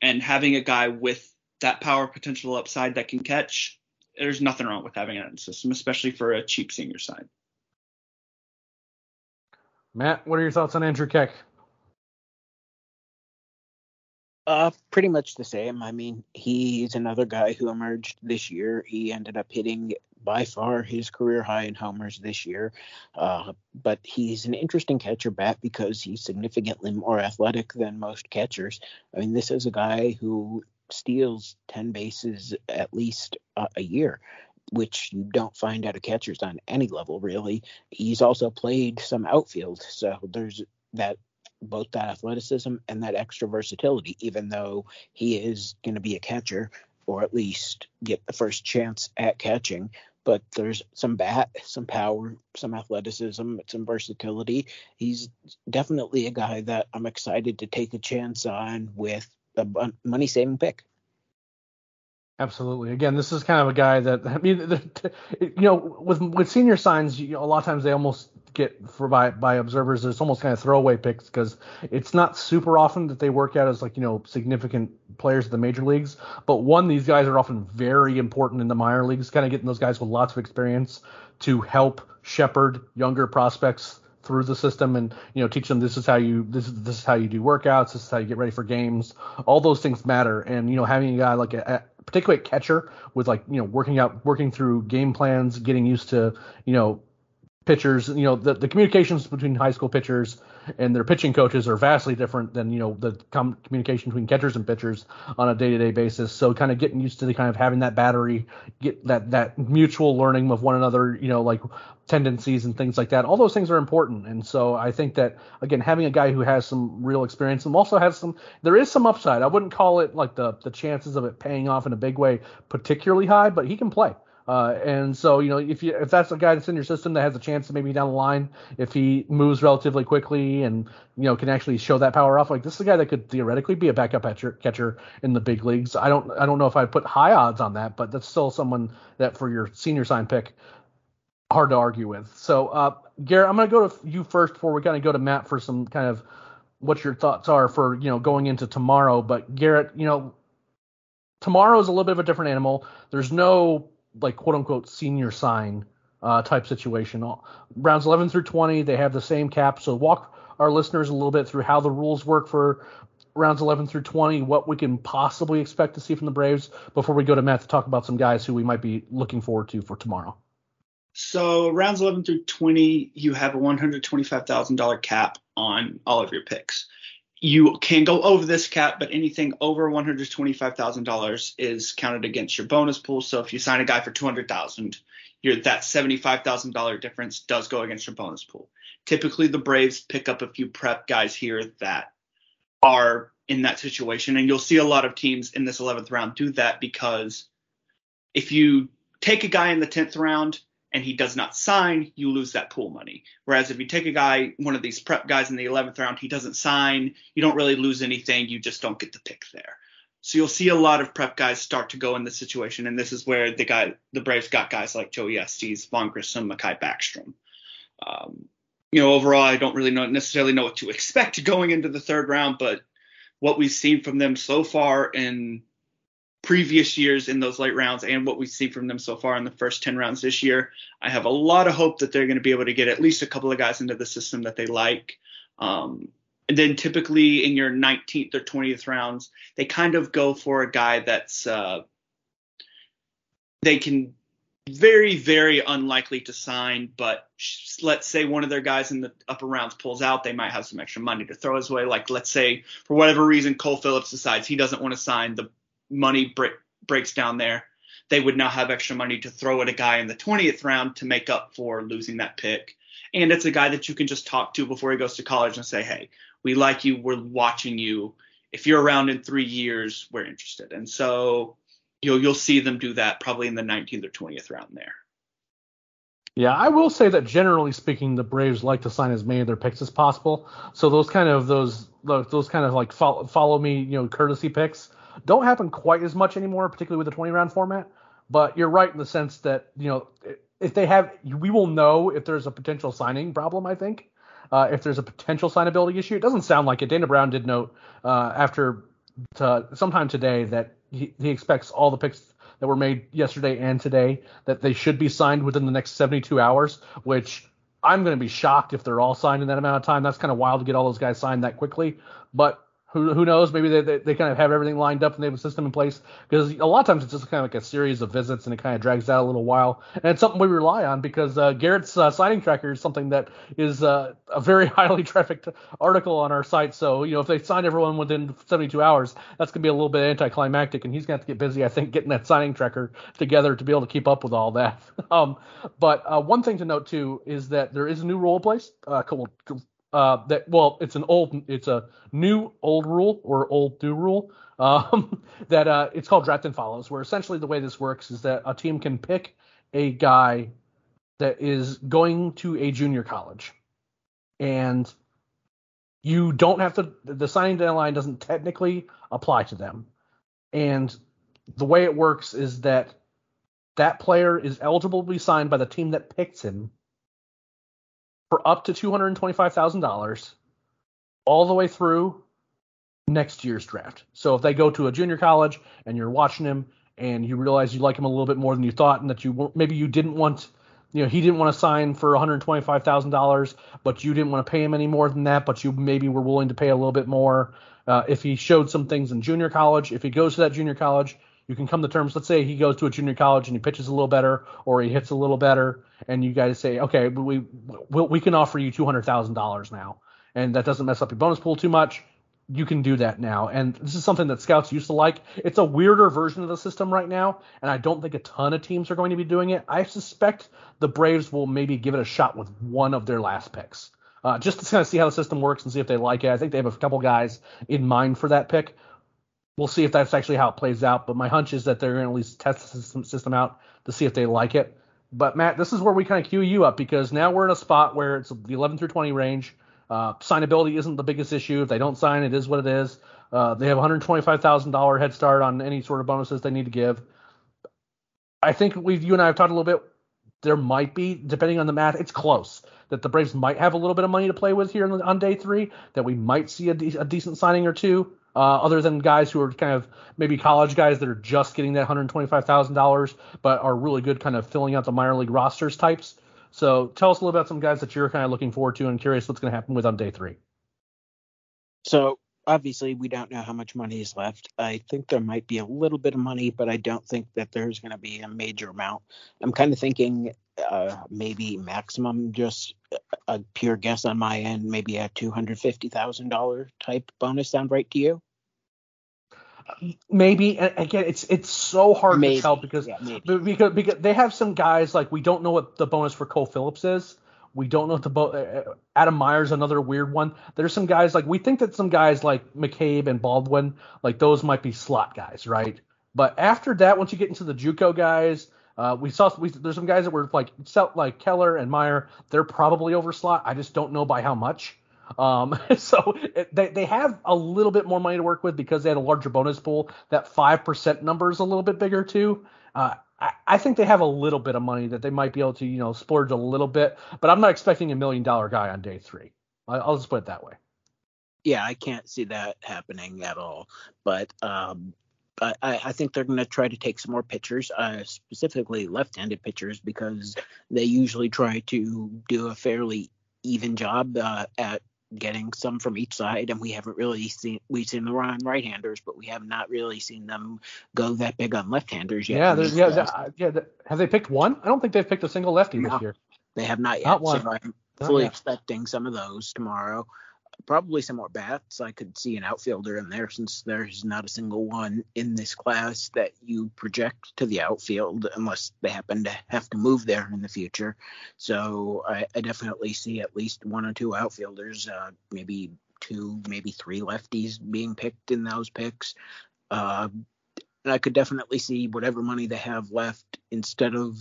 And having a guy with that power potential upside that can catch, there's nothing wrong with having it in the system, especially for a cheap senior side. Matt, what are your thoughts on Andrew Keck? Uh, pretty much the same. I mean, he's another guy who emerged this year. He ended up hitting by far his career high in homers this year. Uh, but he's an interesting catcher bat because he's significantly more athletic than most catchers. I mean, this is a guy who steals ten bases at least uh, a year, which you don't find out of catchers on any level, really. He's also played some outfield, so there's that. Both that athleticism and that extra versatility, even though he is going to be a catcher or at least get the first chance at catching. But there's some bat, some power, some athleticism, some versatility. He's definitely a guy that I'm excited to take a chance on with a money-saving pick. Absolutely. Again, this is kind of a guy that, I mean, you know, with with senior signs, you know, a lot of times they almost get for by, by observers, there's almost kind of throwaway picks because it's not super often that they work out as like, you know, significant players at the major leagues. But one, these guys are often very important in the minor leagues, kind of getting those guys with lots of experience to help shepherd younger prospects through the system and, you know, teach them this is how you this is this is how you do workouts, this is how you get ready for games. All those things matter. And, you know, having a guy like a, a particularly a catcher with like, you know, working out, working through game plans, getting used to, you know, pitchers, you know, the, the communications between high school pitchers and their pitching coaches are vastly different than, you know, the com- communication between catchers and pitchers on a day-to-day basis. So kind of getting used to the kind of having that battery, get that, that mutual learning of one another, you know, like tendencies and things like that. All those things are important. And so I think that, again, having a guy who has some real experience and also has some, there is some upside. I wouldn't call it like the, the chances of it paying off in a big way particularly high, but he can play. Uh, and so, you know, if you if that's a guy that's in your system that has a chance to maybe down the line, if he moves relatively quickly and, you know, can actually show that power off, like this is a guy that could theoretically be a backup catcher, catcher in the big leagues. I don't I don't know if I'd put high odds on that, but that's still someone that for your senior sign pick, hard to argue with. So, uh, Garrett, I'm going to go to you first before we kind of go to Matt for some kind of what your thoughts are for, you know, going into tomorrow. But Garrett, you know, tomorrow is a little bit of a different animal. There's no like quote unquote senior sign uh, type situation. Rounds eleven through twenty, they have the same cap. So walk our listeners a little bit through how the rules work for rounds eleven through twenty, what we can possibly expect to see from the Braves before we go to Matt to talk about some guys who we might be looking forward to for tomorrow. So rounds eleven through twenty, you have a one hundred twenty-five thousand dollars cap on all of your picks. You can go over this cap, but anything over one hundred twenty-five thousand dollars is counted against your bonus pool. So if you sign a guy for two hundred thousand dollars, your that seventy-five thousand dollars difference does go against your bonus pool. Typically, the Braves pick up a few prep guys here that are in that situation, and you'll see a lot of teams in this eleventh round do that because if you take a guy in the tenth round and he does not sign, you lose that pool money. Whereas if you take a guy, one of these prep guys in the eleventh round, he doesn't sign, you don't really lose anything. You just don't get the pick there. So you'll see a lot of prep guys start to go in this situation. And this is where the guy, the Braves got guys like Joey Estes, Vaughn Grissom, Mekhi Backstrom. Um, you know, overall, I don't really know, necessarily know what to expect going into the third round, but what we've seen from them so far in previous years in those late rounds and what we see from them so far in the first ten rounds this year, I have a lot of hope that they're going to be able to get at least a couple of guys into the system that they like. Um, and then typically in your nineteenth or twentieth rounds, they kind of go for a guy that's uh, they can very, very unlikely to sign, but let's say one of their guys in the upper rounds pulls out, they might have some extra money to throw his way. Like let's say for whatever reason, Cole Phillips decides he doesn't want to sign, the money break, breaks down there, they would now have extra money to throw at a guy in the twentieth round to make up for losing that pick. And it's a guy that you can just talk to before he goes to college and say, hey, we like you, we're watching you. If you're around in three years, we're interested. And so you'll, you'll see them do that probably in the nineteenth or twentieth round there. Yeah, I will say that generally speaking, the Braves like to sign as many of their picks as possible. So those kind of those those kind of like follow, follow me, you know, courtesy picks don't happen quite as much anymore, particularly with the twenty-round format. But you're right in the sense that, you know, if they have – we will know if there's a potential signing problem, I think, uh, if there's a potential signability issue. It doesn't sound like it. Dana Brown did note uh, after t- sometime today that he, he expects all the picks that were made yesterday and today that they should be signed within the next seventy-two hours, which I'm going to be shocked if they're all signed in that amount of time. That's kind of wild to get all those guys signed that quickly. But – Who who knows? Maybe they, they, they kind of have everything lined up and they have a system in place, because a lot of times it's just kind of like a series of visits and it kind of drags out a little while. And it's something we rely on because uh, Garrett's uh, signing tracker is something that is uh, a very highly trafficked article on our site. So, you know, if they sign everyone within seventy-two hours, that's going to be a little bit anticlimactic. And he's going to have to get busy, I think, getting that signing tracker together to be able to keep up with all that. um, but uh, one thing to note, too, is that there is a new rule in place. Uh, cool, cool. Uh, that well, it's an old, it's a new old rule or old new rule um, that uh, it's called draft and follows, where essentially the way this works is that a team can pick a guy that is going to a junior college, and you don't have to. The signing deadline doesn't technically apply to them, and the way it works is that that player is eligible to be signed by the team that picks him for up to two hundred twenty-five thousand dollars all the way through next year's draft. So if they go to a junior college and you're watching him and you realize you like him a little bit more than you thought and that you maybe you didn't want, you know, he didn't want to sign for one hundred twenty-five thousand dollars, but you didn't want to pay him any more than that, but you maybe were willing to pay a little bit more. Uh, if he showed some things in junior college, if he goes to that junior college, you can come to terms. Let's say he goes to a junior college and he pitches a little better or he hits a little better, and you guys say, okay, we we, we can offer you two hundred thousand dollars now. and that doesn't mess up your bonus pool too much, you can do that now. And this is something that scouts used to like. It's a weirder version of the system right now, and I don't think a ton of teams are going to be doing it. I suspect the Braves will maybe give it a shot with one of their last picks, uh, just to kind of see how the system works and see if they like it. I think they have a couple guys in mind for that pick. We'll see if that's actually how it plays out, but my hunch is that they're going to at least test the system, system out to see if they like it. But, Matt, this is where we kind of cue you up, because now we're in a spot where it's the eleven through twenty range. Uh, signability isn't the biggest issue. If they don't sign, it is what it is. Uh, they have one hundred twenty-five thousand dollars head start on any sort of bonuses they need to give. I think we've you and I have talked a little bit. There might be, depending on the math, it's close, that the Braves might have a little bit of money to play with here on, on day three, that we might see a, de- a decent signing or two, uh, other than guys who are kind of maybe college guys that are just getting that one hundred twenty-five thousand dollars but are really good kind of filling out the minor league rosters types. So tell us a little about some guys that you're kind of looking forward to and curious what's going to happen with on day three. So obviously we don't know how much money is left. I think there might be a little bit of money, but I don't think that there's going to be a major amount. I'm kind of thinking uh, maybe maximum, just a pure guess on my end, maybe a two hundred fifty thousand dollars type bonus. Sound right to you? Maybe. And again, it's it's so hard maybe. to tell because, yeah, because because they have some guys like we don't know what the bonus for Cole Phillips is. We don't know what the bo- Adam Myers, another weird one. There's some guys like we think that some guys like McCabe and Baldwin, like those might be slot guys, right? But after that, once you get into the JUCO guys, uh, we saw we, there's some guys that were like like Keller and Meyer. They're probably over slot. I just don't know by how much. Um, so it, they, they have a little bit more money to work with because they had a larger bonus pool. That five percent number is a little bit bigger too. Uh, I, I think they have a little bit of money that they might be able to, you know, splurge a little bit, but I'm not expecting a million dollar guy on day three. I, I'll just put it that way. Yeah. I can't see that happening at all, but, um, I, I think they're going to try to take some more pitchers, uh, specifically left-handed pitchers, because they usually try to do a fairly even job, uh, at getting some from each side, and we haven't really seen we've seen the run on right-handers, but we have not really seen them go that big on left-handers yet. Yeah, there's, yeah, that, yeah. That, have they picked one? I don't think they've picked a single lefty no, this year. They have not yet. Not one. So I'm not fully yet. expecting some of those tomorrow. Probably some more bats. I could see an outfielder in there, since there's not a single one in this class that you project to the outfield unless they happen to have to move there in the future. So I, I definitely see at least one or two outfielders, uh, maybe two, maybe three lefties being picked in those picks. Uh, and I could definitely see whatever money they have left, instead of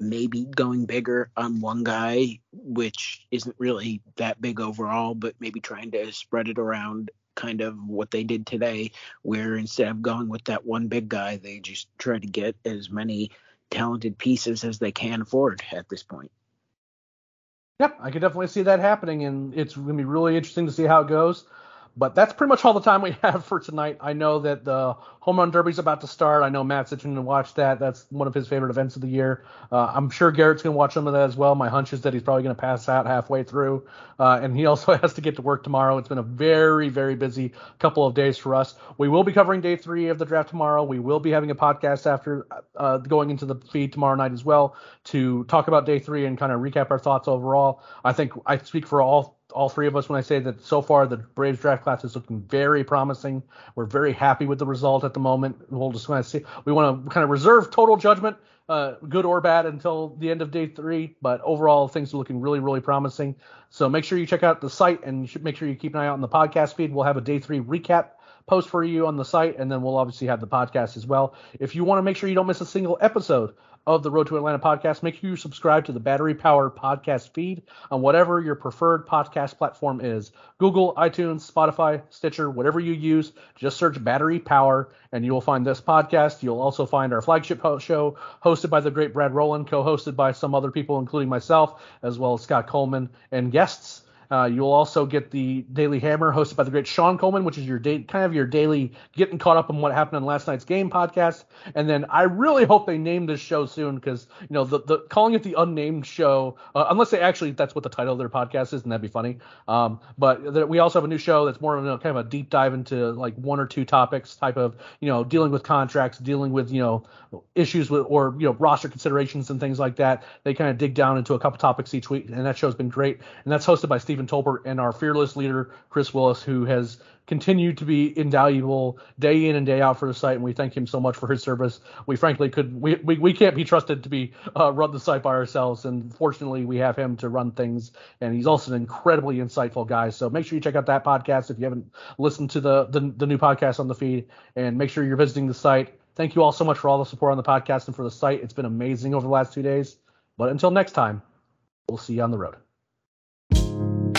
maybe going bigger on one guy, which isn't really that big overall, but maybe trying to spread it around, kind of what they did today, where instead of going with that one big guy, they just try to get as many talented pieces as they can afford at this point. Yep, I could definitely see that happening, and it's going to be really interesting to see how it goes. But that's pretty much all the time we have for tonight. I know that the Home Run Derby is about to start. I know Matt's itching to watch that. That's one of his favorite events of the year. Uh, I'm sure Garrett's going to watch some of that as well. My hunch is that he's probably going to pass out halfway through. Uh, and he also has to get to work tomorrow. It's been a very, very busy couple of days for us. We will be covering day three of the draft tomorrow. We will be having a podcast after uh, going into the feed tomorrow night as well to talk about day three and kind of recap our thoughts overall. I think I speak for all all three of us when I say that so far the Braves draft class is looking very promising. We're very happy with the result at the moment. We'll just want to see, we want to kind of reserve total judgment, uh, good or bad, until the end of day three, but overall things are looking really, really promising. So make sure you check out the site, and make sure you keep an eye out on the podcast feed. We'll have a day three recap post for you on the site, and then we'll obviously have the podcast as well. If you want to make sure you don't miss a single episode of the Road to Atlanta podcast, make sure you subscribe to the Battery Power podcast feed on whatever your preferred podcast platform is. Google, iTunes, Spotify, Stitcher, whatever you use, just search Battery Power and you will find this podcast. You'll also find our flagship show hosted by the great Brad Rowland, co-hosted by some other people, including myself, as well as Scott Coleman and guests. Uh, you'll also get the Daily Hammer hosted by the great Sean Coleman, which is your da- kind of your daily getting caught up on what happened on last night's game podcast. And then I really hope they name this show soon, because, you know, the, the calling it the unnamed show, uh, unless they actually that's what the title of their podcast is, and that'd be funny. Um, but th- we also have a new show that's more of a kind of a deep dive into like one or two topics type of, you know, dealing with contracts, dealing with, you know, issues with or, you know, roster considerations and things like that. They kind of dig down into a couple topics each week, and that show's been great. And that's hosted by Stephen Stephen Tolbert, and our fearless leader, Chris Willis, who has continued to be invaluable day in and day out for the site, and we thank him so much for his service. We frankly could we we, we can't be trusted to be uh, run the site by ourselves, and fortunately we have him to run things, and he's also an incredibly insightful guy. So make sure you check out that podcast if you haven't listened to the the, the new podcast on the feed, and make sure you're visiting the site. Thank you all so much for all the support on the podcast and for the site. It's been amazing over the last two days. But until next time, we'll see you on the road.